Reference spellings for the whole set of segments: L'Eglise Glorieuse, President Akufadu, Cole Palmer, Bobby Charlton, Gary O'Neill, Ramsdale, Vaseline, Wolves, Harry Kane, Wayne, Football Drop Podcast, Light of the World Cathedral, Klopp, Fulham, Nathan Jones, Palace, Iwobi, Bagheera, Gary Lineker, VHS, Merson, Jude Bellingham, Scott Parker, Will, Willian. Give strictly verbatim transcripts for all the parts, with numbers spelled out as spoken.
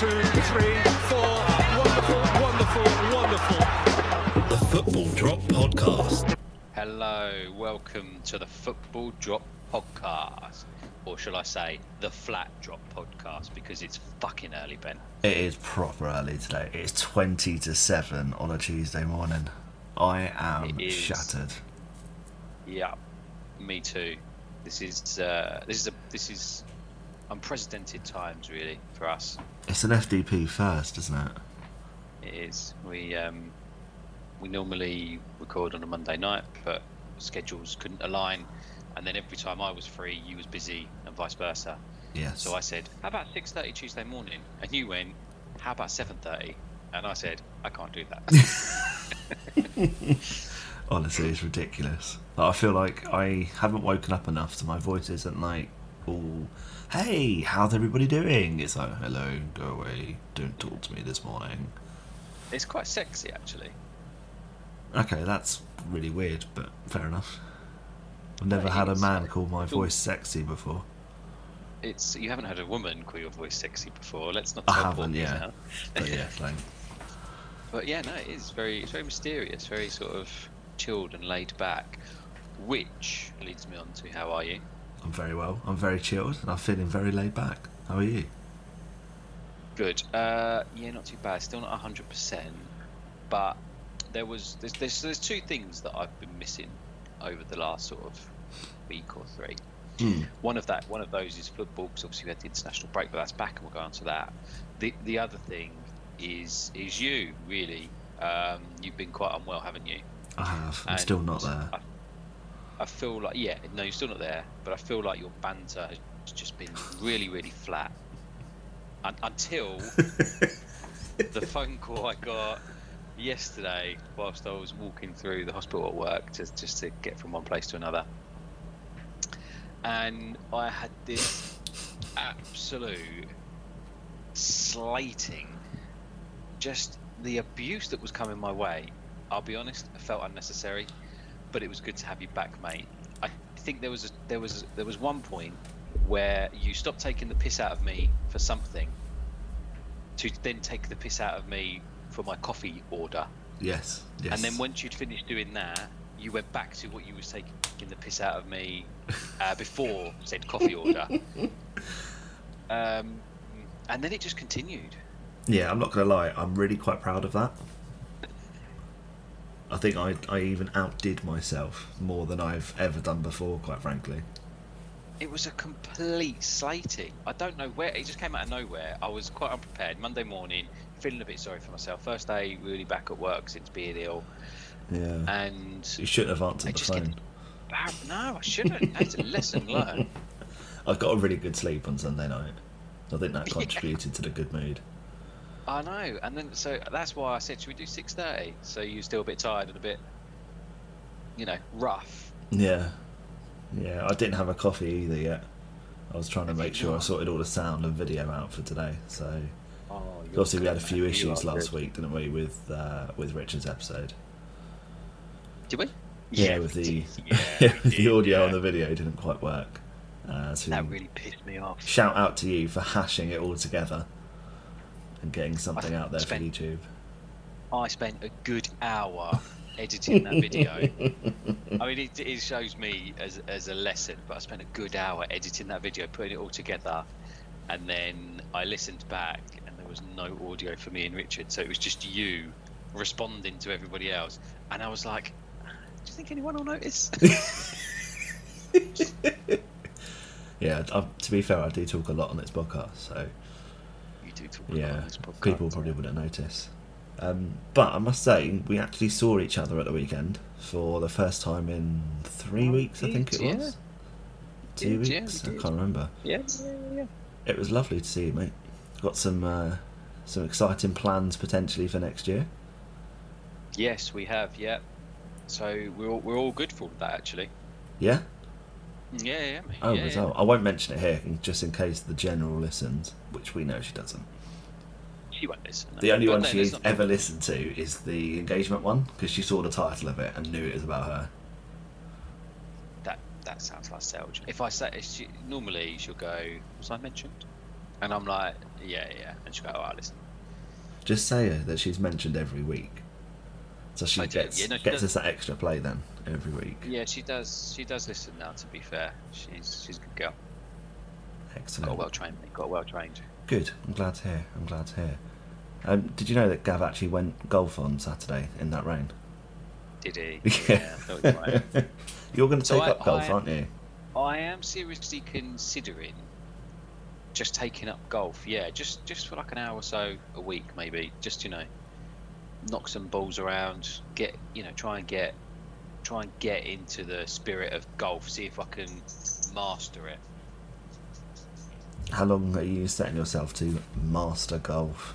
Two, three, four. Wonderful, wonderful, wonderful. The Football Drop Podcast. Hello, welcome to the Football Drop Podcast. Or shall I say, the Flat Drop Podcast, because it's fucking early, Ben. It is proper early today. It's twenty to seven on a Tuesday morning. I am shattered. Yeah, me too. This is, uh, this is a, this is... unprecedented times, really, for us. It's an F D P first, isn't it? It is. We um, we normally record on a Monday night, but schedules couldn't align. And then every time I was free, you was busy, and vice versa. Yes. So I said, how about six thirty Tuesday morning? And you went, how about seven thirty? And I said, I can't do that. Honestly, it's ridiculous. I feel like I haven't woken up enough, so my voice isn't like, all... hey, how's everybody doing? It's like, hello, go away, don't talk to me this morning. It's quite sexy, actually. Okay, that's really weird, but fair enough. I've never had a man call my voice sexy before. It's you haven't had a woman call your voice sexy before. Let's not talk about it now. But yeah, thanks. But yeah, no, it is very, it's very mysterious, very sort of chilled and laid back, which leads me on to how are you? I'm very well. I'm very chilled, and I'm feeling very laid back. How are you? Good. Uh, yeah, not too bad. Still not one hundred percent, but there was there's, there's there's two things that I've been missing over the last sort of week or three. Mm. One of that one of those is football, because obviously we had the international break, but that's back, and we'll go on to that. The the other thing is is you really. Um, you've been quite unwell, haven't you? I have. I'm and still not there. I, I feel like, yeah, no, you're still not there, but I feel like your banter has just been really, really flat Un- until the phone call I got yesterday whilst I was walking through the hospital at work to, just to get from one place to another. And I had this absolute slating, just the abuse that was coming my way. I'll be honest, I felt unnecessary. But it was good to have you back, mate. I think there was a, there was a, there was one point where you stopped taking the piss out of me for something, to then take the piss out of me for my coffee order. Yes. Yes. And then once you'd finished doing that, you went back to what you was taking the piss out of me uh, before said coffee order. Um, and then it just continued. Yeah, I'm not gonna lie. I'm really quite proud of that. I think I I even outdid myself more than I've ever done before, quite frankly. It was a complete slating. I don't know where, it just came out of nowhere. I was quite unprepared. Monday morning, feeling a bit sorry for myself. First day really back at work since being ill. Yeah. And you shouldn't have answered the phone. bad. No, I shouldn't. I need to listen, learn. I've got a really good sleep on Sunday night. I think that contributed yeah. to the good mood. I know, and then so that's why I said, should we do six thirty? So you're still a bit tired and a bit, you know, rough. Yeah, yeah. I didn't have a coffee either yet. I was trying to make sure I sorted all the sound and video out for today. So oh, obviously we had a few issues last week, didn't we, with uh, with Richard's episode? Did we? Yeah, yeah with the yeah, with the audio yeah. and the video didn't quite work. Uh, so that really pissed me off. Shout out to you for hashing it all together and getting something out there spent, for YouTube. I spent a good hour editing that video. I mean, it, it shows me as as a lesson, but I spent a good hour editing that video, putting it all together, and then I listened back, and there was no audio for me and Richard, so it was just you responding to everybody else, and I was like, do you think anyone will notice? Yeah, I, to be fair, I do talk a lot on this podcast, so you do talk yeah, a lot on this podcast. People probably wouldn't notice. Um, but I must say, we actually saw each other at the weekend for the first time in three oh, weeks. Did, I think it yeah. was two did, weeks. Yeah, we I can't remember. Yeah, yeah, yeah. It was lovely to see you, mate. Got some uh, some exciting plans potentially for next year. Yes, we have. Yeah, so we're all, we're all good for that actually. Yeah. Yeah, yeah, mate. Oh, yeah, result. Yeah. I won't mention it here, just in case the general listens, which we know she doesn't. She won't listen. No. The only but one no, she's ever one. listened to is the engagement one, because she saw the title of it and knew it was about her. That that sounds like Selge. If I say, if she, normally she'll go, was I mentioned? And I'm like, yeah, yeah, and she'll go, oh, I listen. Just say her that she's mentioned every week. So she I gets yeah, no, she gets does. us that extra play then every week. Yeah, she does. She does listen now. To be fair, she's she's a good girl. Excellent. Got well trained. Got well trained. Good. I'm glad to hear. I'm glad to hear. Um, did you know that Gav actually went golf on Saturday in that rain? Did he? Yeah. I thought it was right. You're going to take so up I, golf, I am, aren't you? I am seriously considering just taking up golf. Yeah, just just for like an hour or so a week, maybe. Just you know. Knock some balls around, get you know, try and get, try and get into the spirit of golf. See if I can master it. How long are you setting yourself to master golf?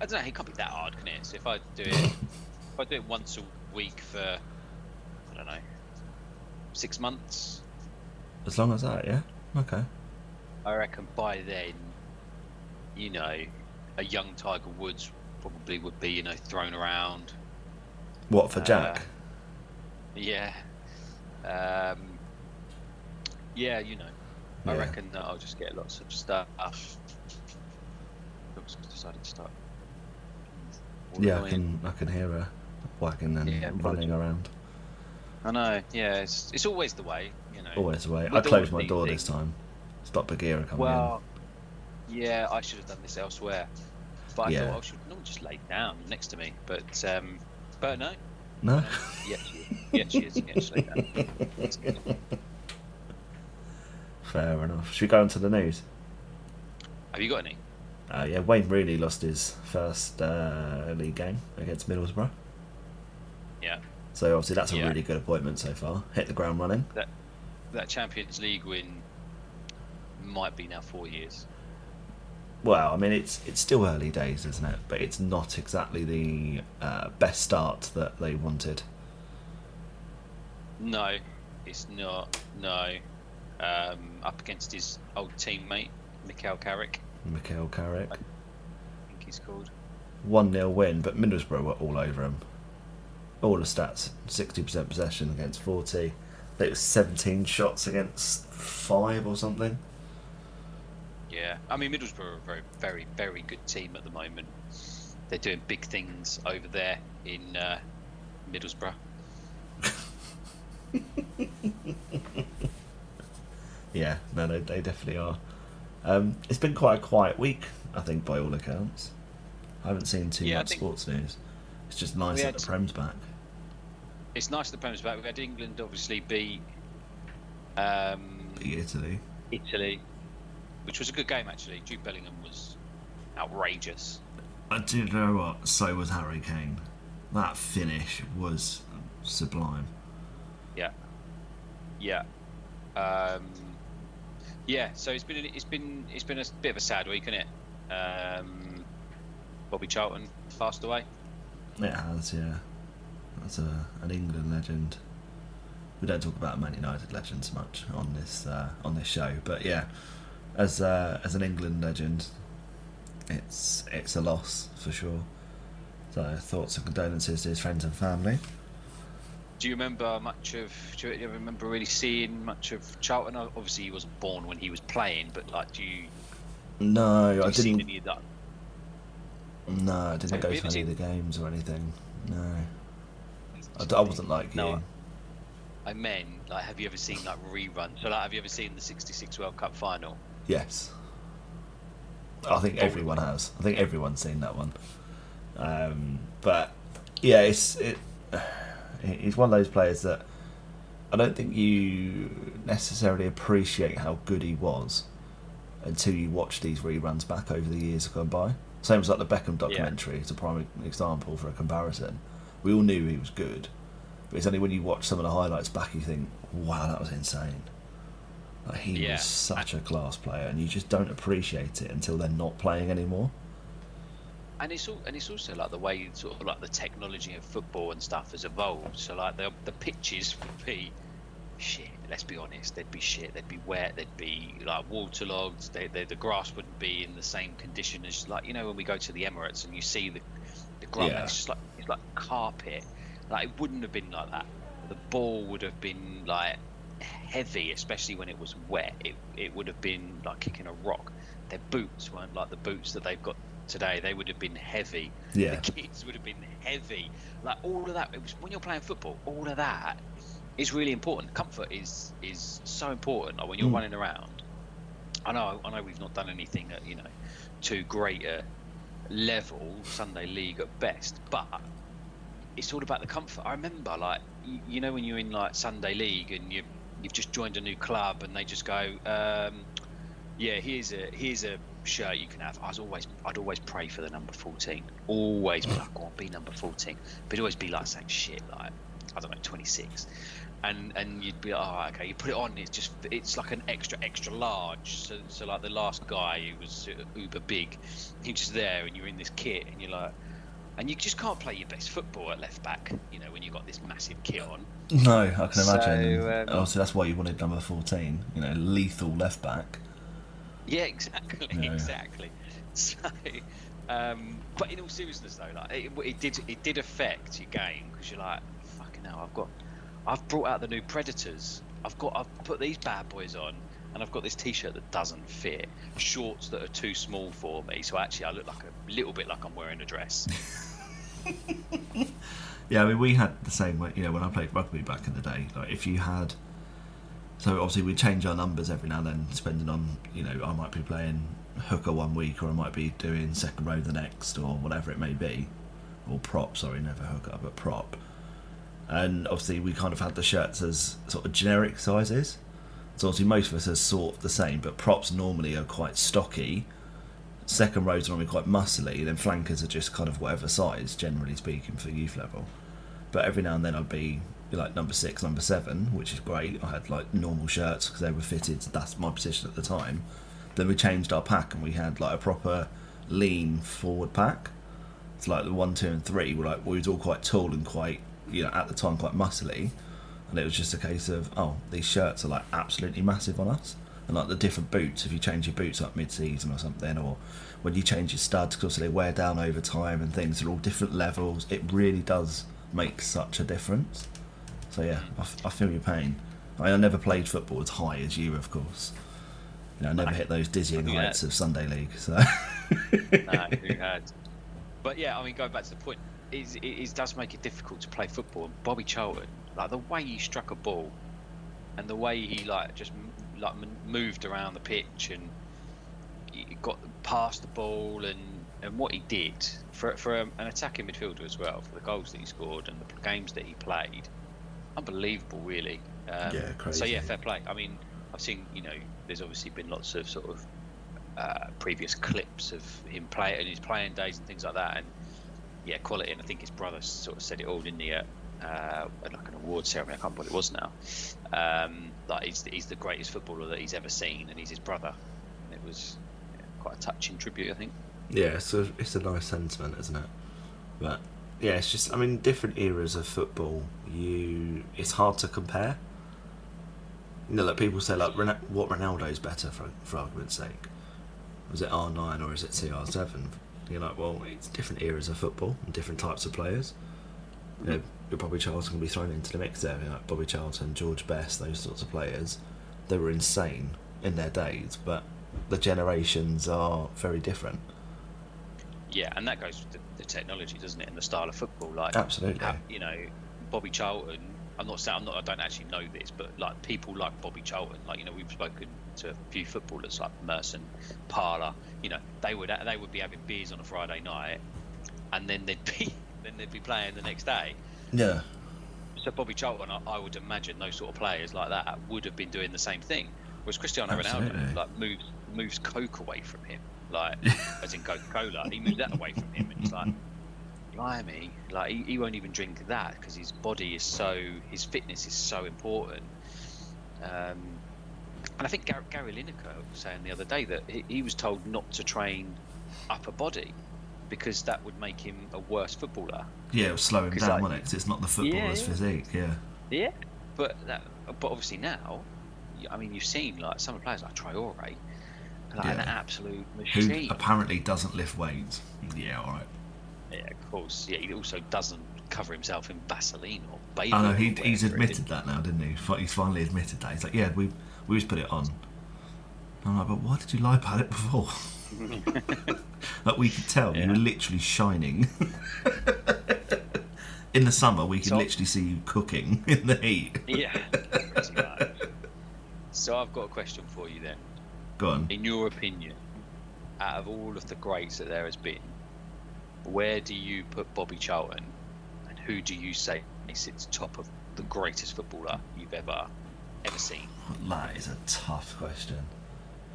I don't know. It can't be that hard, can it? So if I do it, if I do it once a week for, I don't know, six months. As long as that, yeah. Okay. I reckon by then, you know, a young Tiger Woods probably would be, you know, thrown around. What, for Jack? Uh, yeah. Um, yeah, you know. Yeah. I reckon that I'll just get lots of stuff. Looks like I decided to start. Yeah, I can, I can hear her whacking and yeah, running around. I know, yeah. It's it's always the way, you know. Always the way. I closed my door things. this time. Stop Bagheera coming well, in. Well, yeah, I should have done this elsewhere. But I yeah. thought I should not just lay down next to me, but um, but no, no, uh, yeah, yeah, she is, yeah, she lay down. That's good. Fair enough. Should we go on to the news? Have you got any? Uh, yeah, Wayne Rooney lost his first uh, league game against Middlesbrough. Yeah. So obviously that's a yeah. really good appointment so far. Hit the ground running. That that Champions League win might be now four years. Well, I mean, it's it's still early days, isn't it? But it's not exactly the uh, best start that they wanted. No, it's not. No, um, up against his old teammate, Mikel Carrick. Mikel Carrick. I think he's called. one nil win, but Middlesbrough were all over him. All the stats: sixty percent possession against forty. I think it was seventeen shots against five or something. Yeah, I mean, Middlesbrough are a very, very, very good team at the moment. They're doing big things over there in uh, Middlesbrough. yeah, no, they, they definitely are. Um, it's been quite a quiet week, I think, by all accounts. I haven't seen too yeah, much sports news. It's just nice that the Prem's back. It's nice that the Prem's back. We had England obviously beat... Um, beat Italy. Italy. Which was a good game, actually. Jude Bellingham was outrageous. I do know what, so was Harry Kane. That finish was sublime. Yeah, Yeah. Um, yeah. So it's been it's been it's been a bit of a sad week, isn't it? Um, Bobby Charlton passed away. It has, yeah. That's a an England legend. We don't talk about Man United legends much on this uh, on this show, but yeah, as uh, as an England legend, it's it's a loss for sure. So thoughts and condolences to his friends and family. Do you remember much of? Do you remember really seeing much of Charlton? Obviously, he wasn't born when he was playing, but like, do you? No, do I you didn't. Any of that? No, I didn't go to any of the games or anything. No, I, I wasn't like no, you. I meant, like, have you ever seen like reruns? So, like, have you ever seen the sixty-six World Cup final? Yes, I think everyone has. I think everyone's seen that one. Um, but yeah, it's it. He's one of those players that I don't think you necessarily appreciate how good he was until you watch these reruns back over the years gone by. Same as like the Beckham documentary. Yeah. It's a prime example for a comparison. We all knew he was good, but it's only when you watch some of the highlights back you think, wow, that was insane. Like, he yeah. was such a class player, and you just don't appreciate it until they're not playing anymore. And it's all, and it's also like the way sort of like the technology of football and stuff has evolved. So like the the pitches would be shit. Let's be honest, they'd be shit. They'd be wet. They'd be like waterlogged. They, they, the grass wouldn't be in the same condition as like, you know, when we go to the Emirates and you see the the grass, yeah. it's just like it's like carpet. Like it wouldn't have been like that. The ball would have been like heavy, especially when it was wet. It it would have been like kicking a rock. Their boots weren't like the boots that they've got today. They would have been heavy. Yeah. The kids would have been heavy. Like all of that. It was, when you're playing football, all of that is really important. Comfort is is so important. Like when you're mm. running around. I know. I know. We've not done anything at you know too great a level. Sunday league at best, but it's all about the comfort. I remember, like you, you know, when you're in like Sunday league and you you've just joined a new club and they just go, um, yeah, here's a here's a. shirt you can have. I was always, I'd always pray for the number fourteen. Always be like, go on, be number fourteen. But it'd always be like saying shit, like I don't know, twenty-six, and and you'd be like, oh, okay. You put it on. It's just, it's like an extra, extra large. So, so like the last guy who was uber big, he's just there, and you're in this kit, and you're like, and you just can't play your best football at left back. You know, when you got this massive kit on. No, I can imagine. So, um, oh, so that's why you wanted number fourteen. You know, lethal left back. Yeah, exactly, yeah. exactly. So, um, but in all seriousness, though, like it, it did, it did affect your game because you're like, fucking hell, I've got, I've brought out the new Predators. I've got, I've put these bad boys on, and I've got this T-shirt that doesn't fit, shorts that are too small for me. So actually, I look like a little bit like I'm wearing a dress. Yeah, I mean, we had the same. You know, when I played rugby back in the day, like if you had. So obviously we change our numbers every now and then, depending on, you know, I might be playing hooker one week or I might be doing second row the next or whatever it may be. Or prop, sorry, never hooker, but prop. And obviously we kind of had the shirts as sort of generic sizes. So obviously most of us are sort of the same, but props normally are quite stocky. Second rows are normally quite muscly, then flankers are just kind of whatever size, generally speaking, for youth level. But every now and then I'd be... like number six, number seven, which is great. I had like normal shirts because they were fitted. That's my position at the time. Then we changed our pack and we had like a proper lean forward pack. It's like the one, two, and three were like we was all quite tall and quite, you know, at the time quite muscly. And it was just a case of, oh, these shirts are like absolutely massive on us. And like the different boots, if you change your boots like mid-season or something, or when you change your studs because they wear down over time and things, they're all different levels. It really does make such a difference. So yeah, I, f- I feel your pain. I, mean, I never played football as high as you, of course. You know, I never I, hit those dizzying heights had. of Sunday league. So. No, who had? But yeah, I mean, going back to the point, is it, it does make it difficult to play football. And Bobby Charlton, like the way he struck a ball, and the way he like just like moved around the pitch and he got past the ball, and, and what he did for for um, an attacking midfielder as well, for the goals that he scored and the games that he played. Unbelievable, really. Um, yeah, crazy. So yeah, fair play. I mean, I've seen, you know, there's obviously been lots of sort of uh, previous clips of him play and his playing days and things like that, and yeah, quality. And I think his brother sort of said it all, didn't he, at uh, like an award ceremony. I can't remember what it was now. Um, like he's, he's the greatest footballer that he's ever seen, and he's his brother. And it was yeah, quite a touching tribute, I think. Yeah, so it's a nice sentiment, isn't it? But yeah, it's just, I mean, different eras of football. You, it's hard to compare. You know, like people say, like, what Ronaldo's better, for for argument's sake. Was it R nine or is it C R seven? You're like, well, it's different eras of football and different types of players. You know, Bobby Charlton can be thrown into the mix there. You know, like Bobby Charlton, George Best, those sorts of players, they were insane in their days, but the generations are very different. Yeah, and that goes with the, the technology, doesn't it, and the style of football. Like, absolutely. You know, Bobby Charlton. I'm not saying I'm not. I don't actually know this, but like people like Bobby Charlton, like you know, we've spoken to a few footballers like Merson, Parla. You know, they would they would be having beers on a Friday night, and then they'd be then they'd be playing the next day. Yeah. So Bobby Charlton, I, I would imagine those sort of players like that would have been doing the same thing. Whereas Cristiano absolutely. Ronaldo like moves moves Coke away from him. Like, as in Coca-Cola, he moved that away from him, and he's like, blimey, like he, he won't even drink that because his body is so, his fitness is so important. Um, and I think Gary, Gary Lineker was saying the other day that he, he was told not to train upper body because that would make him a worse footballer. Yeah, it would slow him down, like, wouldn't it? Because it's not the footballer's yeah, yeah. physique. Yeah. Yeah, but that, but obviously now, I mean, you've seen like some players like Traoré. Like yeah. an absolute machine. Who apparently doesn't lift weights. Yeah, all right. Yeah, of course. Yeah, he also doesn't cover himself in Vaseline or bathing. I know, he, he's admitted that now, didn't he? He's finally admitted that. He's like, yeah, we we just put it on. And I'm like, but why did you lie about it before? Like, we could tell. Yeah. You were literally shining. In the summer, we could so, literally see you cooking in the heat. Yeah, pretty much. So I've got a question for you then. In your opinion, out of all of the greats that there has been, where do you put Bobby Charlton, and who do you say sits top of the greatest footballer you've ever ever seen? That is a tough question.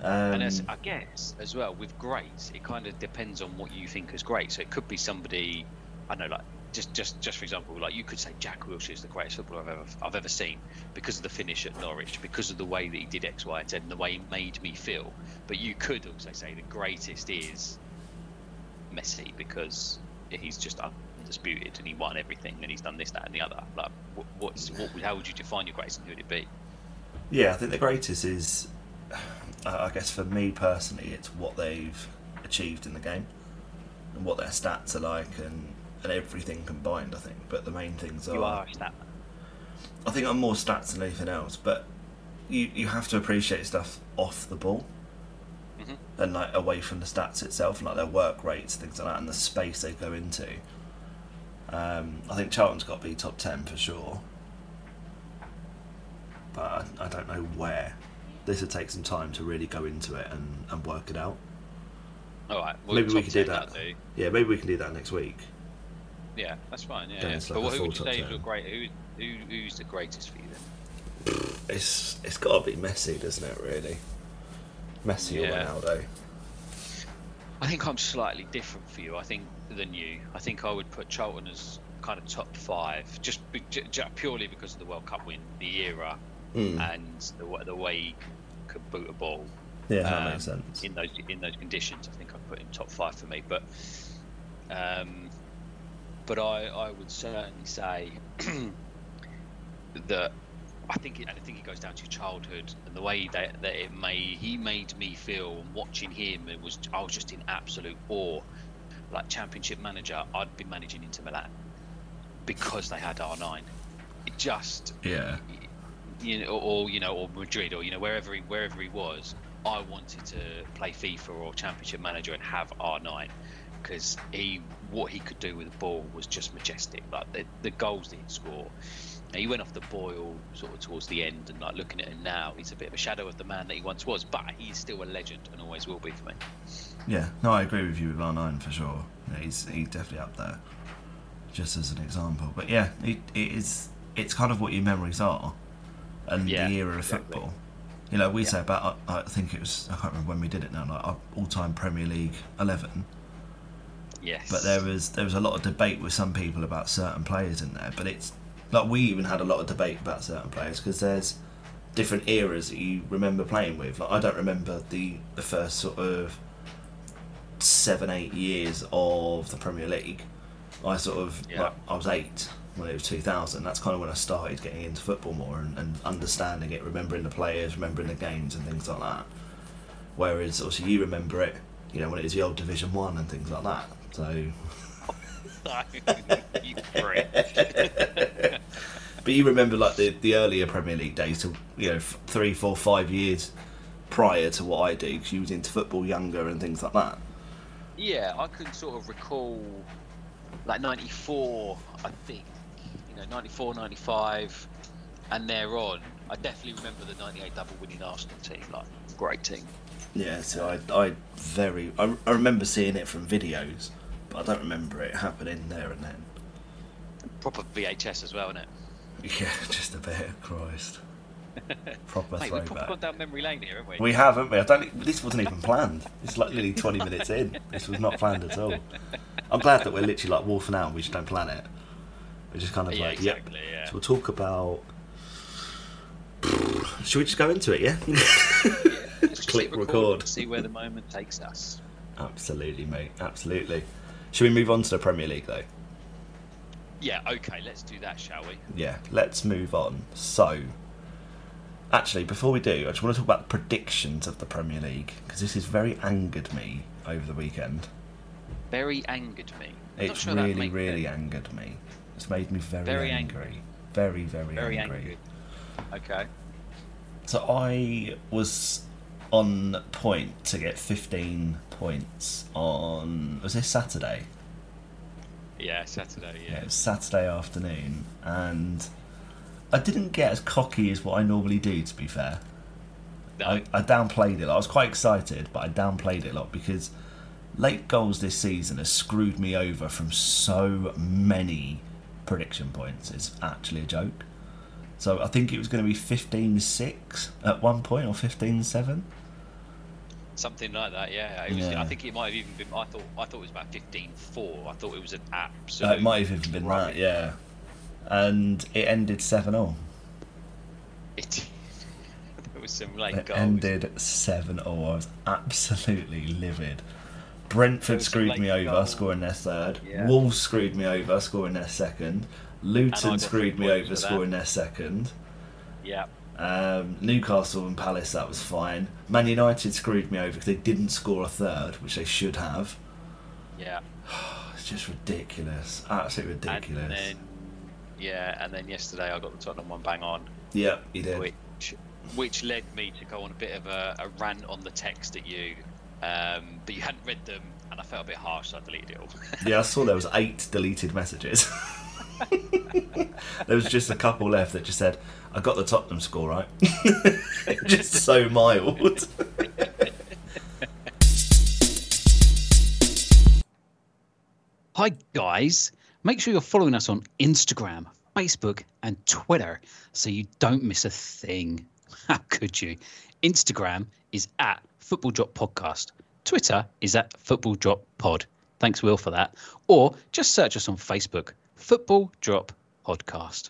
Um, and as, I guess as well with greats, it kind of depends on what you think is great. So it could be somebody, I don't know, like just just just for example, like you could say Jack Wilshere is the greatest footballer I've ever I've ever seen because of the finish at Norwich, because of the way that he did X, Y, and Z, and the way he made me feel. But you could also say the greatest is Messi because he's just undisputed and he won everything and he's done this, that, and the other. Like, what, what's what? How would you define your greatest, and who would it be? Yeah, I think the greatest is, I guess for me personally, it's what they've achieved in the game and what their stats are like and. And everything combined, I think. But the main things are. You are a stat. I think I'm more stats than anything else. But you you have to appreciate stuff off the ball, mm-hmm. and like away from the stats itself, and like their work rates, things like that, and the space they go into. Um, I think Charlton's got to be top ten for sure. But I, I don't know where. This would take some time to really go into it and, and work it out. All right. Well, maybe we can do that. that yeah, maybe we can do that next week. Yeah, that's fine. Yeah, yeah. But like who would you say is your great? Who, who who's the greatest for you then? It's it's got to be Messi, doesn't it? Really, Messi yeah. or Ronaldo. I think I'm slightly different for you. I think than you. I think I would put Charlton as kind of top five, just, just purely because of the World Cup win, the era, mm. and the the way he could boot a ball. Yeah, that um, makes sense. In those in those conditions, I think I'd put him top five for me. But. Um, But I, I would certainly say that I think it, and I think it goes down to your childhood and the way that, that it made he made me feel. Watching him, it was I was just in absolute awe. Like Championship Manager, I'd be managing Inter Milan because they had R nine. It just yeah, you know, or you know, or Madrid, or you know, wherever he, wherever he was, I wanted to play FIFA or Championship Manager and have R nine. Because he, what he could do with the ball was just majestic. Like the, the goals that he'd score, now, he went off the boil sort of towards the end, and like looking at him now, he's a bit of a shadow of the man that he once was. But he's still a legend and always will be for me. Yeah, no, I agree with you with R nine for sure. Yeah, he's he's definitely up there, just as an example. But yeah, it, it is. It's kind of what your memories are, and yeah, the era exactly. of football. You know, we yeah. say about I, I think it was I can't remember when we did it now. Like our all-time Premier League eleven. Yes. But there was there was a lot of debate with some people about certain players in there, but it's Like, we even had a lot of debate about certain players because there's different eras that you remember playing with. Like, I don't remember the, the first sort of seven, eight years of the Premier League. I sort of, yeah. like, I was eight when it was two thousand. That's kind of when I started getting into football more and, and understanding it, remembering the players, remembering the games and things like that. Whereas, obviously, you remember it, you know, when it was the old Division One and things like that. So... you prick. But you remember like the, the earlier Premier League days, to you know, f- three, four, five years prior to what I do, because you was into football younger and things like that. Yeah, I can sort of recall like ninety-four, I think, you know, ninety-four, ninety-five, and thereon. I definitely remember the ninety-eight double winning Arsenal team, like great team. Yeah, so I, I very, I, I remember seeing it from videos, but I don't remember it happening there and then. Proper V H S as well, isn't it? Yeah, just a bit. Christ. Proper Mate, throwback. We've probably gone down memory lane here, haven't we? We have, haven't we? I don't, this wasn't even planned. It's like literally twenty minutes in. This was not planned at all. I'm glad that we're literally like wolfing out and we just don't plan it. We're just kind of yeah, like, exactly, yep. yeah. So we'll talk about... Should we just go into it, yeah? yeah let's just click record. record. See where the moment takes us. Absolutely, mate. Absolutely. Should we move on to the Premier League, though? Yeah, okay, let's do that, shall we? Yeah, let's move on. So, actually, before we do, I just want to talk about the predictions of the Premier League, because this has very angered me over the weekend. Very angered me? I'm it's sure really, really me. angered me. It's made me very, very angry. angry. Very, very, very angry. Angry. Okay. So I was on point to get fifteen points on... Was this Saturday? Yeah, Saturday, yeah. yeah. It was Saturday afternoon, and I didn't get as cocky as what I normally do, to be fair. No. I, I downplayed it. I was quite excited, but I downplayed it a lot because late goals this season have screwed me over from so many prediction points. It's actually a joke. So I think it was going to be fifteen six at one point, or fifteen seven. Something like that, yeah. It was, yeah. I think it might have even been. I thought. I thought it was about fifteen four. I thought it was an absolute. Uh, it might have even been that, yeah. And it ended seven all. It. There was some late it goals. It ended seven all. I was absolutely livid. Brentford screwed me over, goal. scoring their third. Yeah. Wolves screwed me over, scoring their second. Luton screwed me over, scoring their second. Yeah. Um, Newcastle and Palace, that was fine. Man United screwed me over because they didn't score a third, which they should have. Yeah. It's just ridiculous. Absolutely ridiculous. And then, yeah, and then yesterday I got the Tottenham one bang on. Yeah, you did. Which, which led me to go on a bit of a, a rant on the text at you, um, but you hadn't read them and I felt a bit harsh, so I deleted it all. Yeah, I saw there was eight deleted messages. There was just a couple left that just said, I got the Tottenham score right. Just so mild. Hi guys, make sure you're following us on Instagram, Facebook and Twitter so you don't miss a thing. How could you? Instagram is at Football Drop Podcast. Twitter is at Football Drop Pod. Thanks Will for that. Or just search us on Facebook. Football Drop Podcast.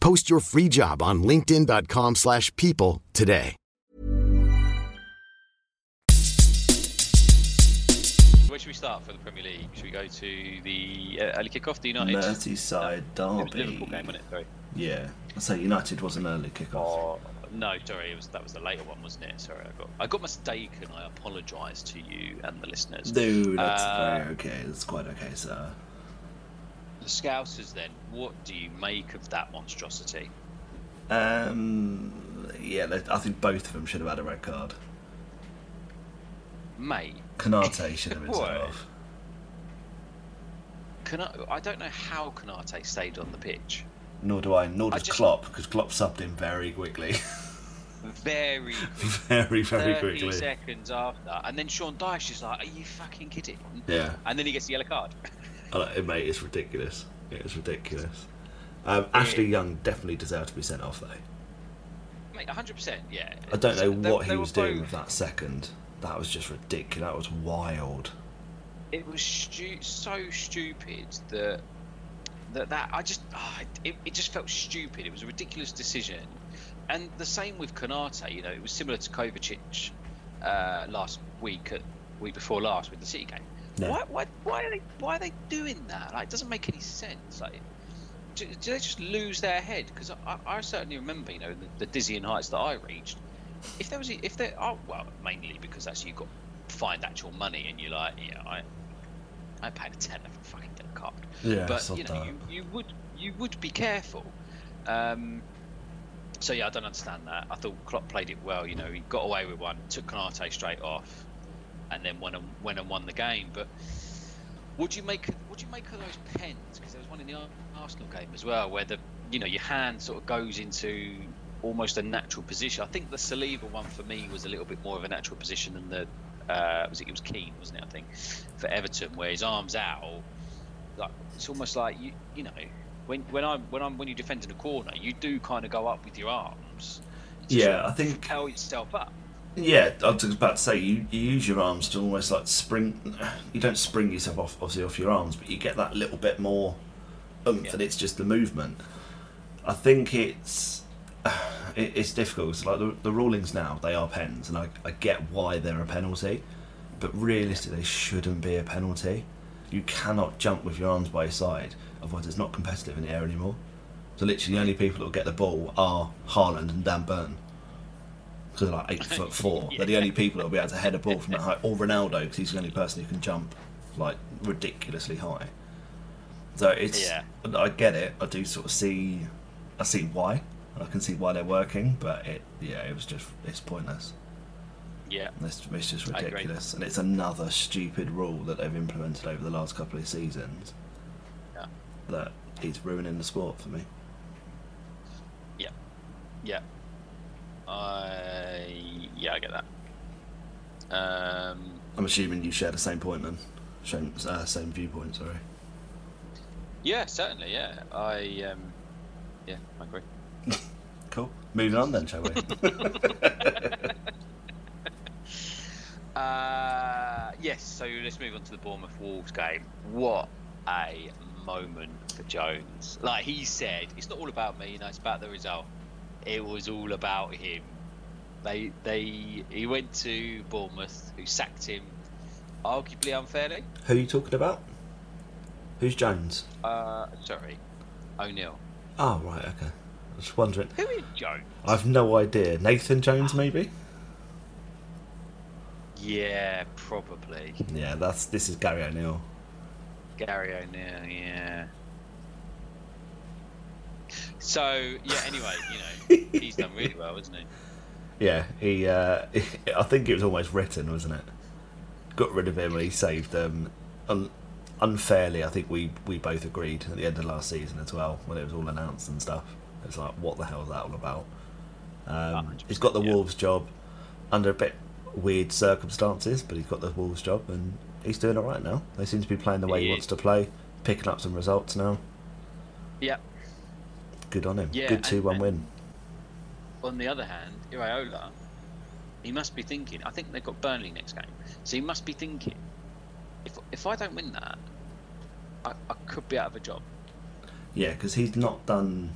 Post your free job on linkedin.com slash people today. Where should we start for the Premier League? Should we go to the uh, early kickoff, the United Merseyside derby? It was Liverpool game, wasn't it? Sorry. Yeah, So United was an early kickoff. Uh, no, sorry, it was that was the later one, wasn't it? Sorry, I got I got mistaken. I apologise to you and the listeners. No, that's uh, very okay. That's quite okay, sir. The Scousers, then, what do you make of that monstrosity? Um, yeah, I think both of them should have had a red card. Mate, Konaté should have been sent off. Konaté, I don't know how Konaté stayed on the pitch. Nor do I. Nor does I just, Klopp, because Klopp subbed him very quickly. Very, very, very quickly. thirty seconds after that, and then Sean Dyche is like, "Are you fucking kidding?" Yeah. And then he gets the yellow card. Like, mate, it's ridiculous. It is ridiculous. Um, yeah. Ashley Young definitely deserved to be sent off, though. Mate, one hundred percent. Yeah. I don't know they, what they, he they was doing both... with that second. That was just ridiculous. That was wild. It was stu- so stupid that. That that I just oh, it, it just felt stupid. It was a ridiculous decision, and the same with Konaté. You know, it was similar to Kovacic uh, last week, at, week before last with the City game. No. Why why why are they why are they doing that? Like, it doesn't make any sense. Like, do, do they just lose their head? Because I, I certainly remember, you know, the, the dizzying heights that I reached. If there was a, if there oh well mainly because actually you got find actual money and you're like, yeah, I I paid a tenner for fucking get a card. Yeah, but you know, you, you would you would be careful. Um, so yeah, I don't understand that. I thought Klopp played it well. You know, he got away with one, took Konaté straight off, and then went and went and won the game. But what do you make? What do you make of those pens? Because there was one in the Arsenal game as well, where the you know your hand sort of goes into almost a natural position. I think the Saliba one for me was a little bit more of a natural position than the uh, was it? It was Keane, wasn't it? I think for Everton, where his arm's out. Like, it's almost like you, you know, when when I'm when I'm when you're defending a corner, you do kind of go up with your arms. It's yeah, I think propel yourself up. Yeah, I was about to say you, you use your arms to almost like spring. You don't spring yourself off obviously off your arms, but you get that little bit more oomph, yeah. And it's just the movement. I think it's it, it's difficult. It's like the, the rulings now, they are pens, and I, I get why they're a penalty, but realistically, they shouldn't be a penalty. You cannot jump with your arms by your side, otherwise it's not competitive in the air anymore. So literally the only people that will get the ball are Haaland and Dan Burn, because they're like eight foot four. Yeah. They're the only people that will be able to head a ball from that height, or Ronaldo, because he's the only person who can jump like ridiculously high. So it's, yeah. I get it. I do sort of see, I see why, I can see why they're working, but it, yeah, it was just it's pointless. Yeah, it's, it's just ridiculous, and it's another stupid rule that they've implemented over the last couple of seasons. Yeah, that is ruining the sport for me. Yeah, yeah, I uh, yeah, I get that. Um, I'm assuming you share the same point, man. Same, uh, same viewpoint. Sorry. Yeah, certainly. Yeah, I um, yeah, I agree. Cool. Moving on then, shall we? Uh, yes, so let's move on to the Bournemouth Wolves game. What a moment for Jones. Like he said, it's not all about me, you know, it's about the result. It was all about him. They they he went to Bournemouth, who sacked him arguably unfairly. Who are you talking about? Who's Jones? Uh, sorry. O'Neill. Oh right, okay. I was wondering. Who is Jones? I've no idea. Nathan Jones maybe? Yeah, probably. Yeah, that's this is Gary O'Neill. Gary O'Neill, yeah. So yeah, anyway, you know, he's done really well, isn't he? Yeah, he. Uh, I think it was almost written, wasn't it? Got rid of him, and he saved them um, unfairly. I think we we both agreed at the end of last season as well, when it was all announced and stuff. It's like, what the hell is that all about? Um, he's got the yeah. Wolves job under a bit. Weird circumstances, but he's got the Wolves job and he's doing alright now. They seem to be playing the way he, he wants to play, picking up some results now. Yeah. Good on him. Yeah, good two one win. On the other hand, Iriola, he must be thinking, I think they've got Burnley next game, so he must be thinking, if if I don't win that, I, I could be out of a job. Yeah, because he's not done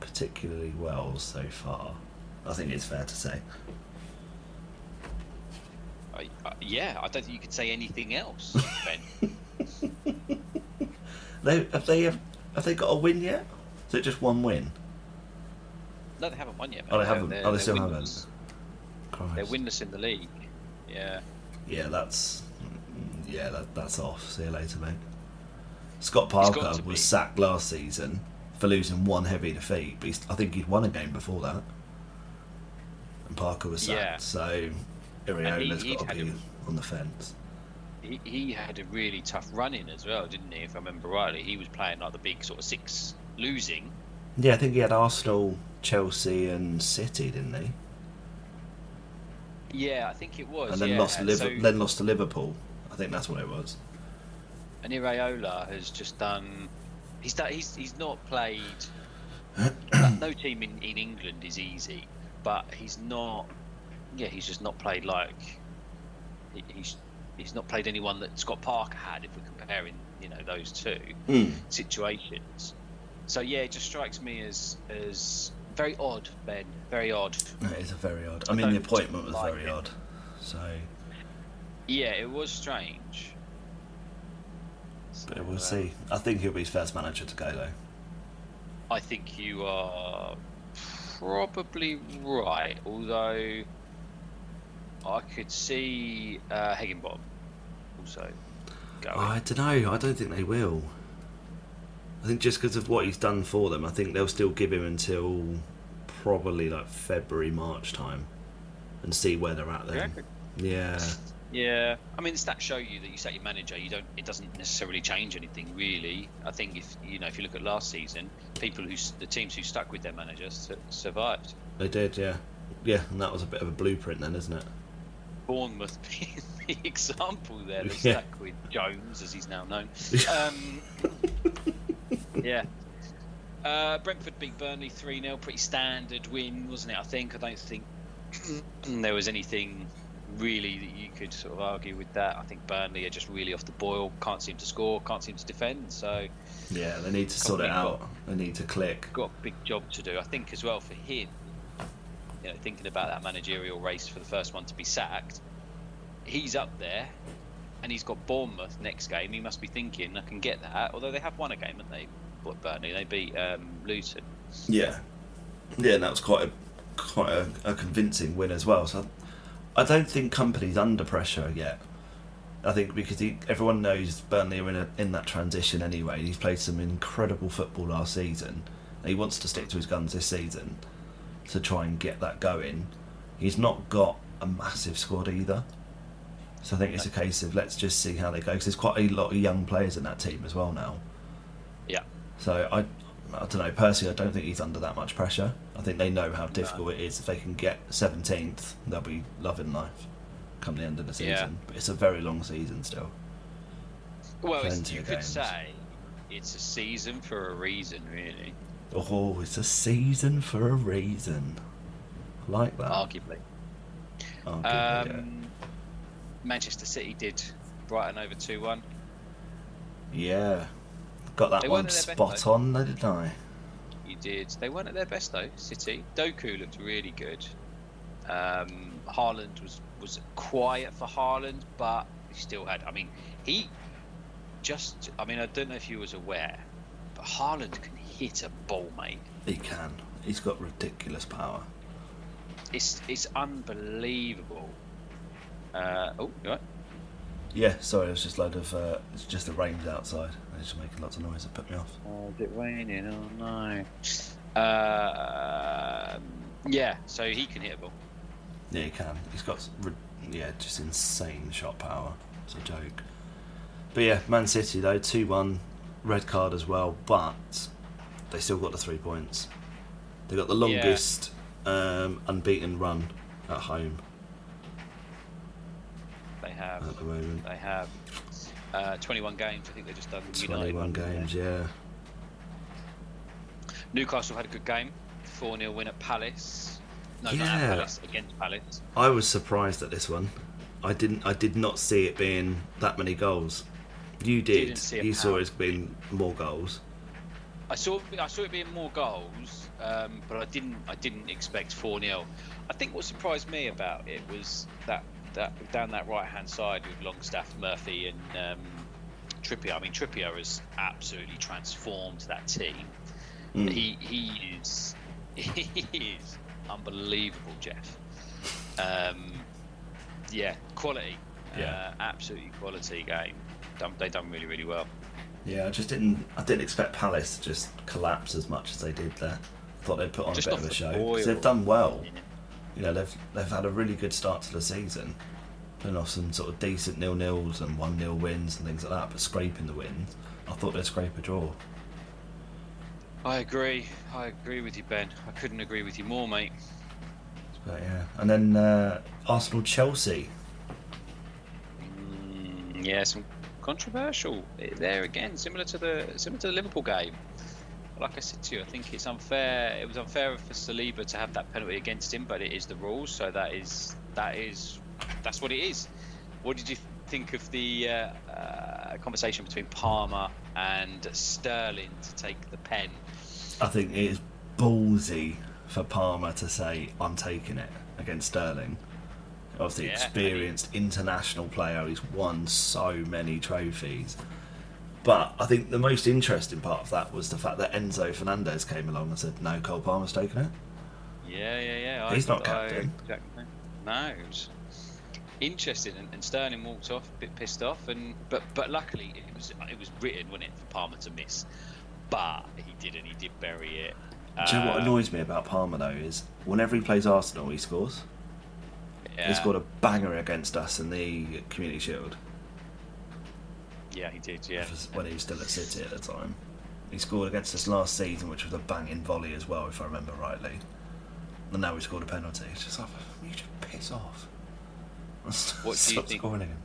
particularly well so far. I think it's fair to say. Yeah, I don't think you could say anything else, Ben. they, have they have, have they got a win yet? Is it just one win? No, they haven't won yet. Man. Oh, they haven't. They're, oh, they still winless. haven't. Christ. They're winless in the league. Yeah. Yeah, that's yeah, that, that's off. See you later, mate. Scott Parker was sacked last season for losing one heavy defeat, but he's, I think he'd won a game before that. And Parker was sacked, yeah. so Iriola's got to be a, on the fence. He, he had a really tough run in as well, didn't he? If I remember rightly, he was playing like the big sort of six, losing. Yeah, I think he had Arsenal, Chelsea, and City, didn't he? Yeah, I think it was. And then yeah. lost, and Liv- so, then lost to Liverpool. I think that's what it was. And Iriola has just done. He's done, he's he's not played. Like, no team in, in England is easy, but he's not. Yeah, he's just not played like. He, he's he's not played anyone that Scott Parker had. If we're comparing, you know, those two mm. situations. So yeah, it just strikes me as as very odd, Ben. Very odd. It is very odd. I, I mean, the appointment was like very it. odd. So. Yeah, it was strange. But we'll see. I think he'll be his first manager to go, though. I think you are probably right, although I could see uh, Higginbottom also going. I don't know. I don't think they will. I think just because of what he's done for them, I think they'll still give him until probably like February, March time and see where they're at then. Yeah. Yeah, I mean, the stats show you that you set your manager. You don't. It doesn't necessarily change anything, really. I think if you know, if you look at last season, people who the teams who stuck with their managers survived. They did, yeah, yeah, and that was a bit of a blueprint, then, isn't it? Bournemouth being the example there. They yeah. stuck with Jones, as he's now known. Um, yeah. Uh, Brentford beat Burnley three nil. Pretty standard win, wasn't it? I think. I don't think there was anything. Really, that you could sort of argue with that. I think Burnley are just really off the boil. Can't seem to score. Can't seem to defend. So yeah, they need to sort it out. Got, they need to click. Got a big job to do. I think as well for him. You know, thinking about that managerial race for the first one to be sacked, he's up there, and he's got Bournemouth next game. He must be thinking, I can get that. Although they have won a game, haven't they? But Burnley, they beat um, Luton. Yeah, yeah, and that was quite a quite a, a convincing win as well. So. I don't think company's under pressure yet. I think because he, everyone knows Burnley are in, a, in that transition anyway. He's played some incredible football last season. And he wants to stick to his guns this season to try and get that going. He's not got a massive squad either. So I think it's a case of let's just see how they go. Because there's quite a lot of young players in that team as well now. Yeah. So I, I don't know. Personally, I don't think he's under that much pressure. I think they know how difficult no. it is. If they can get seventeenth, they'll be loving life come the end of the season. Yeah. But it's a very long season still. Well, it's, you could games. say it's a season for a reason, really. Oh, it's a season for a reason. I like that. Arguably. Arguably um, yeah. Manchester City did Brighton over two one. Yeah. Got that they one spot best, on, though, didn't I? You did. They weren't at their best though. City. Doku looked really good. Um, Haaland was was quiet for Haaland, but he still had. I mean, he just. I mean, I don't know if you was aware, but Haaland can hit a ball, mate. He can. He's got ridiculous power. It's it's unbelievable. Uh, oh, you right. Yeah, sorry. It was just a load of. Uh, it's just the rains outside. It's making lots of noise. It put me off. Oh, is it raining? Oh no. Uh, yeah. So he can hit a ball. Yeah, he can. He's got yeah, just insane shot power. It's a joke. But yeah, Man City though two one, red card as well, but they still got the three points. They got the longest yeah. um, unbeaten run at home. They have. At the moment. They have. Uh, twenty-one games, I think they just done. twenty-one United. games, yeah. Newcastle had a good game, four nil win at Palace. No, yeah. not at Palace, against Palace. I was surprised at this one. I didn't. I did not see it being that many goals. You did. Didn't see it you power. saw it being more goals. I saw. I saw it being more goals, um, but I didn't. I didn't expect four nil. I think what surprised me about it was that. That, down that right-hand side with Longstaff, Murphy and um, Trippier. I mean, Trippier has absolutely transformed that team. Mm. He he is is unbelievable, Jeff. Um, yeah, quality. Yeah, uh, absolutely quality game. Done, they done really, really well. Yeah, I just didn't. I didn't expect Palace to just collapse as much as they did there. I thought they'd put on just a bit of a show. Because they've done well. Yeah. You know, they've they've had a really good start to the season, putting off some sort of decent nil-nils and one-nil wins and things like that, but scraping the wins. I thought they'd scrape a draw. I agree. I agree with you, Ben. I couldn't agree with you more, mate. But yeah, and then uh, Arsenal Chelsea. Mm, yeah, some controversial there again, similar to the similar to the Liverpool game. Like I said to you, I think it's unfair. It was unfair for Saliba to have that penalty against him, but it is the rules, so that is that is that's what it is. What did you think of the uh, uh, conversation between Palmer and Sterling to take the pen? I think it is ballsy for Palmer to say, "I'm taking it," against Sterling. Obviously, yeah, experienced I mean, international player, he's won so many trophies. But I think the most interesting part of that was the fact that Enzo Fernandez came along and said, "No, Cole Palmer's taking it." Yeah, yeah, yeah. He's I, not captain. I, exactly. No, it was interesting. And, and Sterling walked off, a bit pissed off. And but but luckily it was it was written, wasn't it, for Palmer to miss? But he didn't. He did bury it. Do you know what annoys me about Palmer, though, is whenever he plays Arsenal, he scores. Yeah. He scored a banger against us in the Community Shield. Yeah, he did, yeah. When he was still at City at the time. He scored against us last season, which was a banging volley as well, if I remember rightly. And now he scored a penalty. It's just like, you just piss off. What do you think? Scoring again.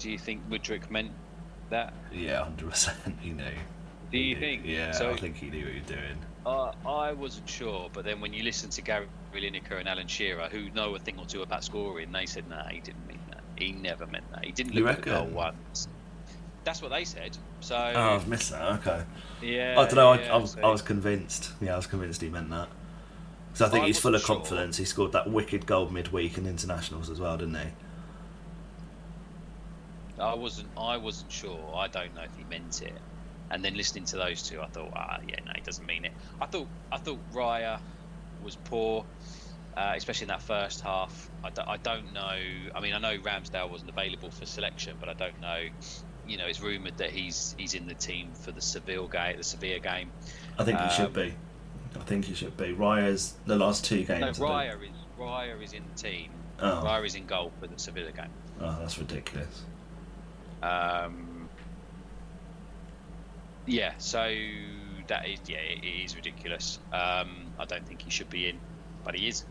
Do you think Woodrick meant that? Yeah, one hundred percent. He knew. Do you he think? Knew. Yeah, so, I think he knew what he was doing. Uh, I wasn't sure, but then when you listen to Gary Lineker and Alan Shearer, who know a thing or two about scoring, they said, "Nah, he didn't mean that. He never meant that. He didn't look at the goal once." That's what they said. So. Oh, I've missed that. Okay. Yeah. I don't know. Yeah, I, I was, so. I was convinced. Yeah, I was convinced he meant that. Because I think I he's full of sure. confidence. He scored that wicked goal midweek in internationals as well, didn't he? I wasn't. I wasn't sure. I don't know if he meant it. And then listening to those two, I thought, ah, yeah, no, he doesn't mean it. I thought, I thought Raya was poor, uh, especially in that first half. I, d- I don't know. I mean, I know Ramsdale wasn't available for selection, but I don't know. You know, it's rumoured that he's he's in the team for the Seville game, the Sevilla game. I think he um, should be. I think he should be. Raya's the last two games. No, Raya is Raya is in the team. Oh. Raya is in goal for the Sevilla game. Oh, that's ridiculous. Um. Yeah, so that is yeah, it is ridiculous. Um, I don't think he should be in, but he is.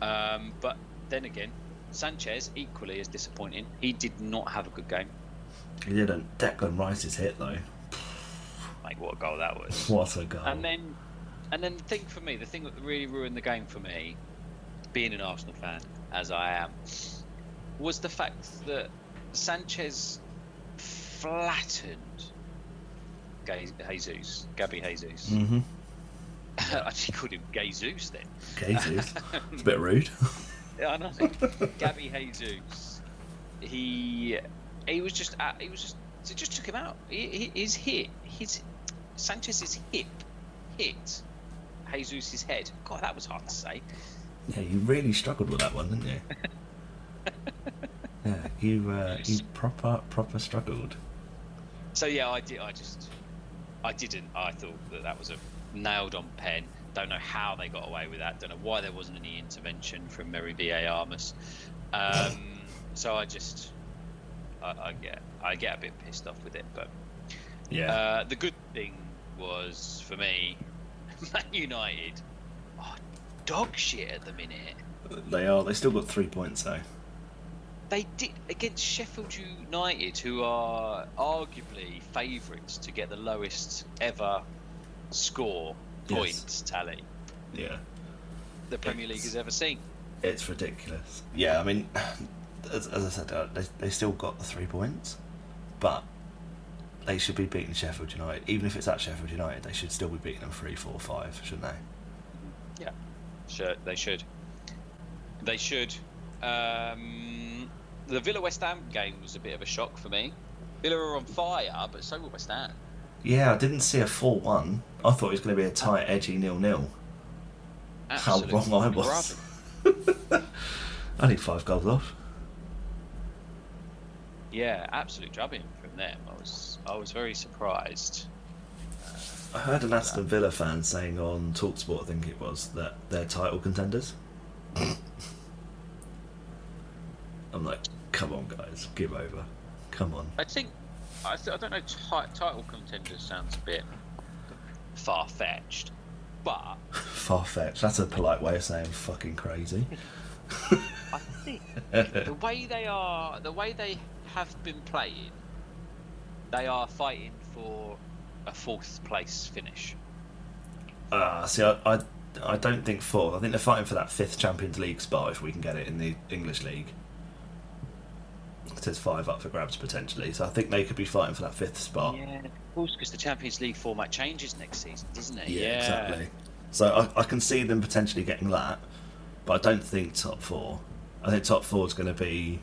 Um, but then again, Sanchez equally is disappointing. He did not have a good game. He didn't. Declan Rice's hit though. Like what a goal that was! What a goal! And then, and then the thing for me, the thing that really ruined the game for me, being an Arsenal fan as I am, was the fact that Sanchez flattened Jesus, Gabby Jesus. Mm-hmm. I actually called him Jesus then. Jesus, it's a bit rude. I know. Gabby Jesus. He he was just he was just it just took him out. He, his hit, his Sanchez's hip hit Jesus's head. God, that was hard to say. Yeah, you really struggled with that one, didn't you? Yeah, you uh, you proper proper struggled. So yeah, I did. I just, I didn't. I thought that that was a nailed-on pen. Don't know how they got away with that. Don't know why there wasn't any intervention from Mary V A R. Um, so I just, I, I get, I get a bit pissed off with it. But yeah, uh, the good thing was for me, Man United, oh, dog shit at the minute. They are. They still got three points though. They did against Sheffield United, who are arguably favourites to get the lowest ever score points yes. tally. Yeah, the Premier it's, League has ever seen. It's ridiculous. Yeah, I mean, as, as I said, they they still got the three points, but they should be beating Sheffield United. Even if it's at Sheffield United, they should still be beating them three, four, five, shouldn't they? Yeah, sure, they should. They should. Um, The Villa West Ham game was a bit of a shock for me. Villa are on fire, but so were West Ham. Yeah, I didn't see a four one. I thought it was going to be a tight, edgy nil-nil. how wrong I was. I need five goals off. Yeah, absolute drubbing from them. I was I was very surprised. I heard an Aston Villa fan saying on TalkSport, I think it was, that they're title contenders. I'm like, come on, guys, give over. Come on. I think, I, th- I don't know, t- title contenders sounds a bit far-fetched, but... Far-fetched, that's a polite way of saying fucking crazy. I think the way they are, the way they have been playing, they are fighting for a fourth place finish. Ah, uh, see, I, I, I don't think fourth. I think they're fighting for that fifth Champions League spot if we can get it in the English league. It says five up for grabs potentially, so I think they could be fighting for that fifth spot. Yeah, of course, because the Champions League format changes next season, doesn't it? Yeah, yeah. Exactly. So I, I can see them potentially getting that, but I don't think top four. I think top four is going to be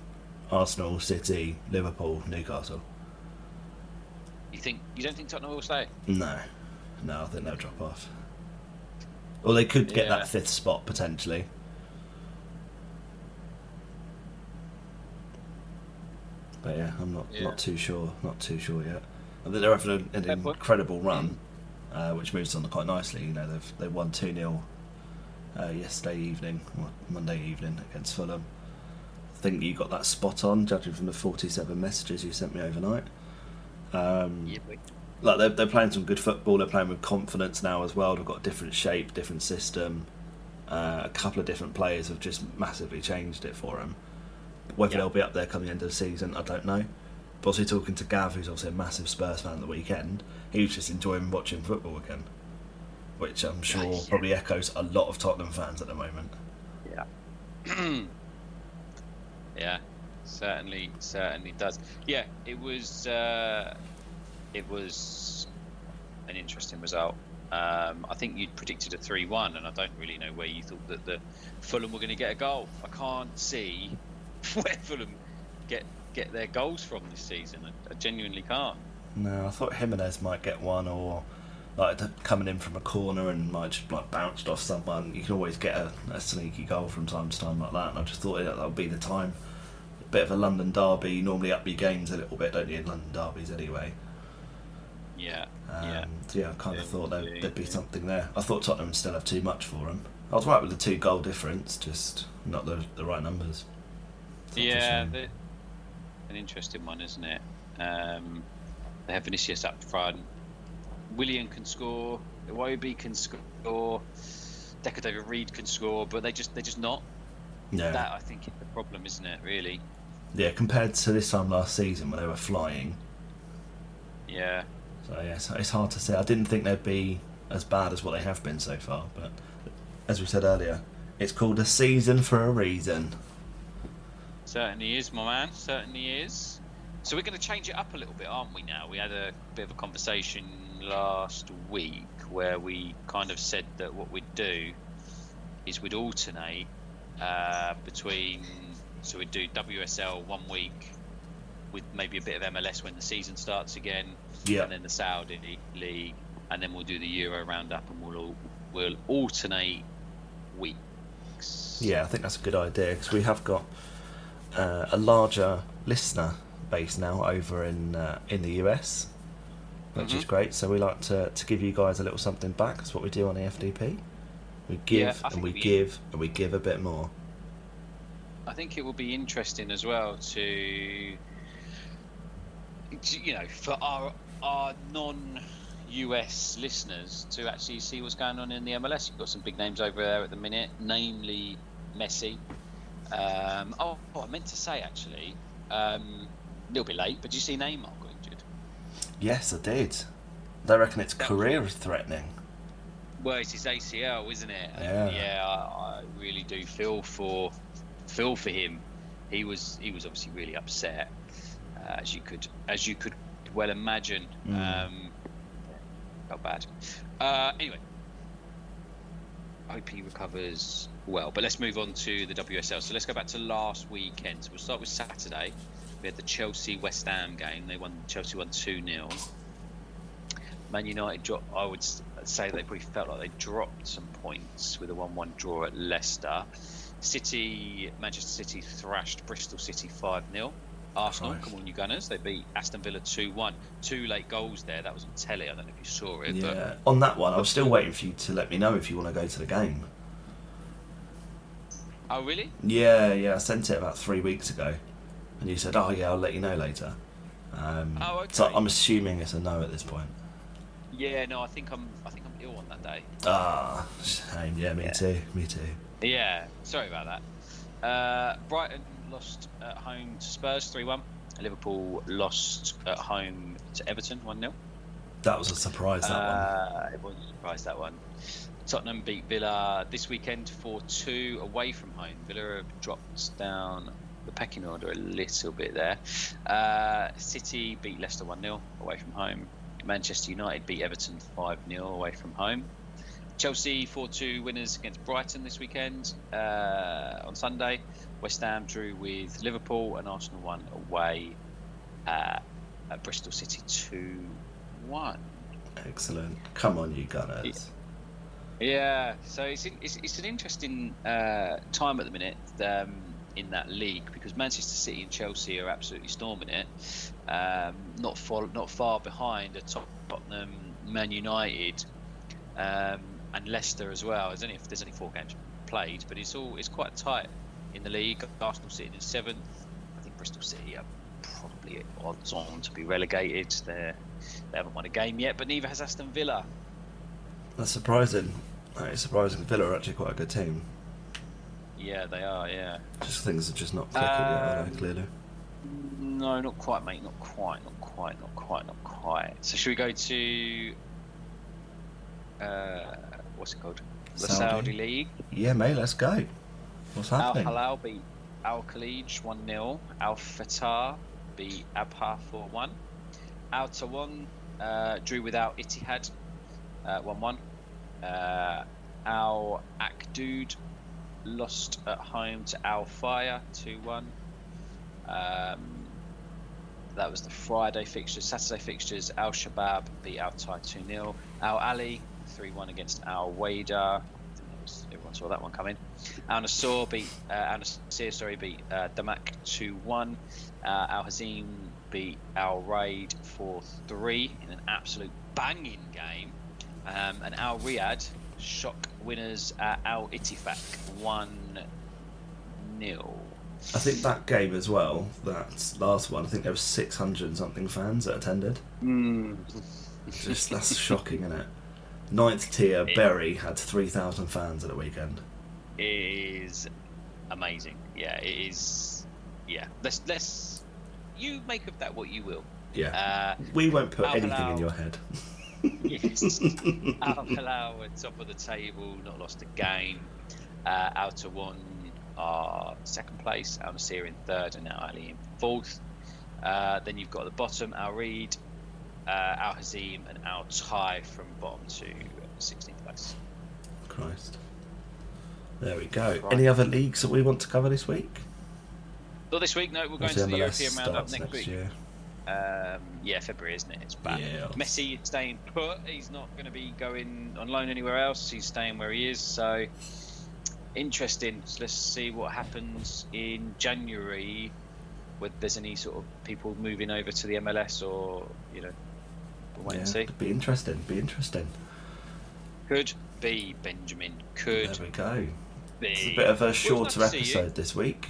Arsenal, City, Liverpool, Newcastle. You think you don't think Tottenham will stay? No, no, I think they'll drop off. Or they could get yeah. that fifth spot potentially. But yeah, I'm not, yeah. not too sure. Not too sure yet. I think they're having an, an incredible run, uh, which moves on quite nicely. You know, they've they won two nil uh, yesterday evening, or Monday evening against Fulham. I think you got that spot on, judging from the forty-seven messages you sent me overnight. Um, yep. Like they're, they're playing some good football. They're playing with confidence now as well. They've got a different shape, different system. Uh, a couple of different players have just massively changed it for them. Whether yep. they'll be up there come the end of the season, I don't know. But also talking to Gav, who's obviously a massive Spurs fan at the weekend, he was just enjoying watching football again, which I'm sure yeah. probably echoes a lot of Tottenham fans at the moment. Yeah. yeah. Certainly, certainly does. Yeah, it was uh, it was an interesting result. Um, I think you'd predicted a three one, and I don't really know where you thought that the Fulham were going to get a goal. I can't see where Fulham get get their goals from this season. I, I genuinely can't. No, I thought Jimenez might get one, or like coming in from a corner and might just like bounced off someone. You can always get a, a sneaky goal from time to time like that, and I just thought that would be the time. Bit of a London derby, you normally up your games a little bit, don't you, in London derbies anyway? Yeah, um, yeah. So yeah, I kind of yeah, thought there'd, there'd be yeah. something there. I thought Tottenham would still have too much for them. I was right with the two goal difference, just not the the right numbers. Yeah, the, an interesting one, isn't it? Um, they have Vinicius up front. Willian can score. Iwobi can score. Deca David Reed can score, but they just they're just not. No. That I think is the problem, isn't it? Really. Yeah, compared to this time last season when they were flying. Yeah. So, yeah, so it's hard to say. I didn't think they'd be as bad as what they have been so far, but as we said earlier, it's called a season for a reason. Certainly is, my man. Certainly is. So we're going to change it up a little bit, aren't we, now? We had a bit of a conversation last week where we kind of said that what we'd do is we'd alternate uh, between... So we do W S L one week with maybe a bit of M L S when the season starts again, yeah. and then the Saudi League, and then we'll do the Euro roundup, and we'll all, we'll alternate weeks. Yeah, I think that's a good idea because we have got uh, a larger listener base now over in uh, in the U S, which mm-hmm. is great. So we like to to give you guys a little something back. That's what we do on E F D P. We give yeah, and we, we give and we give a bit more. I think it will be interesting as well to, you know, for our our non-U S listeners to actually see what's going on in the M L S. You've got some big names over there at the minute, namely Messi. Um, oh, oh, I meant to say, actually, um, a little bit late, but did you see Neymar got injured? Yes, I did. They reckon it's career-threatening. Well, it's his A C L, isn't it? Yeah, and yeah I, I really do feel for... feel for him. He was he was obviously really upset, uh, as you could as you could well imagine. Mm. Um, felt bad. Uh, anyway, I hope he recovers well. But let's move on to the W S L. So let's go back to last weekend. So we'll start with Saturday. We had the Chelsea West Ham game. They won. Chelsea won two nil. Man United dropped. I would say they probably felt like they dropped some points with a one one draw at Leicester. City, Manchester City thrashed Bristol City five nil. Arsenal, Christ. Come on you Gunners, they beat Aston Villa two one. Two late goals there, that was on telly, I don't know if you saw it. Yeah, but... on that one, I was still waiting for you to let me know if you want to go to the game. Oh, really? Yeah, yeah, I sent it about three weeks ago. And you said, oh yeah, I'll let you know later. Um, oh, okay. So I'm assuming it's a no at this point. Yeah, no, I think I'm I think I'm ill on that day. Ah, shame. Yeah, me yeah. too, me too. Yeah, sorry about that. Uh, Brighton lost at home to Spurs three one. Liverpool lost at home to Everton one nil. That was a surprise, that uh, one. It was a surprise, that one. Tottenham beat Villa this weekend four two away from home. Villa have dropped down the pecking order a little bit there. Uh, City beat Leicester one nil away from home. Manchester United beat Everton five nil away from home. Chelsea four two winners against Brighton this weekend uh, on Sunday. West Ham drew with Liverpool and Arsenal won away uh, at Bristol City two one. Excellent. Come on, you Gunners. Yeah, so it's it's, it's an interesting uh, time at the minute um, in that league because Manchester City and Chelsea are absolutely storming it. Um, not, far, not far behind are Tottenham, Man United... Um, and Leicester as well. There's only, there's only four games played, but it's all it's quite tight in the league. Arsenal sitting in seventh. I think Bristol City are probably odds on to be relegated. They're, they haven't won a game yet, but neither has Aston Villa. That's surprising. That is surprising. Villa are actually quite a good team. Yeah, they are, yeah. Just things are just not clicking um, yet, are they, clearly? No, not quite, mate. Not quite, not quite, not quite, not quite. So should we go to... Uh, what's it called? The Saudi. Saudi League. Yeah, mate, let's go. What's happening? Al Hilal beat Al Khalij one nil. Al Fatah beat Abha four one. Al Tawan uh, drew without Ittihad uh, one one. Uh, Al Akhdood lost at home to Al Fire two one. Um, that was the Friday fixtures. Saturday fixtures, Al Shabab beat Al Tai two nil. Al Ali three one against Al Wada. Everyone saw that one coming. Al Nassr beat uh, Al Nassr, sorry, beat uh, Damac two one. Uh, Al Hazim beat Al Raid four three in an absolute banging game. Um, and Al Riyadh shock winners at Al Ittifaq one nil. I think that game as well, that last one, I think there were six hundred and something fans that attended. Mm. Just that's shocking, isn't it? Ninth tier Bury had three thousand fans at the weekend. It is amazing. Yeah, it is. Yeah, let's let's you make of that what you will. Yeah, uh, we won't put Al anything Hilal, in your head. Yes, Al Hilal at top of the table, not lost a game. Uh, Al Tawan are second place. Al Nassr in third, and Al Ali in fourth. Uh, then you've got at the bottom Al Reed, Uh, Al Hazim and Al Tai from bottom to sixteenth place. Christ. There we go. Right. Any other leagues that we want to cover this week? Not this week, no. We're going to the European roundup next, next week. Year. Um, yeah, February, isn't it? It's back. Yeah. Messi staying put. He's not going to be going on loan anywhere else. He's staying where he is. So, interesting. So let's see what happens in January. Whether there's any sort of people moving over to the M L S or, you know, we'll wait yeah, and see. It'd be interesting, be interesting. Could be, Benjamin. Could There we go. Be. It's a bit of a shorter nice episode this week.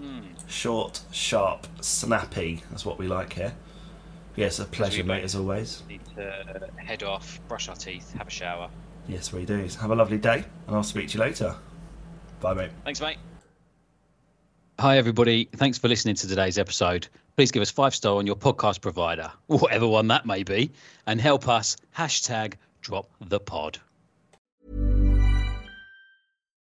Mm. Short, sharp, snappy. That's what we like here. Yes, yeah, a pleasure, mate, as always. Need to head off, brush our teeth, have a shower. Yes, we do. Have a lovely day, and I'll speak to you later. Bye, mate. Thanks, mate. Hi, everybody. Thanks for listening to today's episode. Please give us five star on your podcast provider, whatever one that may be, and help us hashtag drop the pod.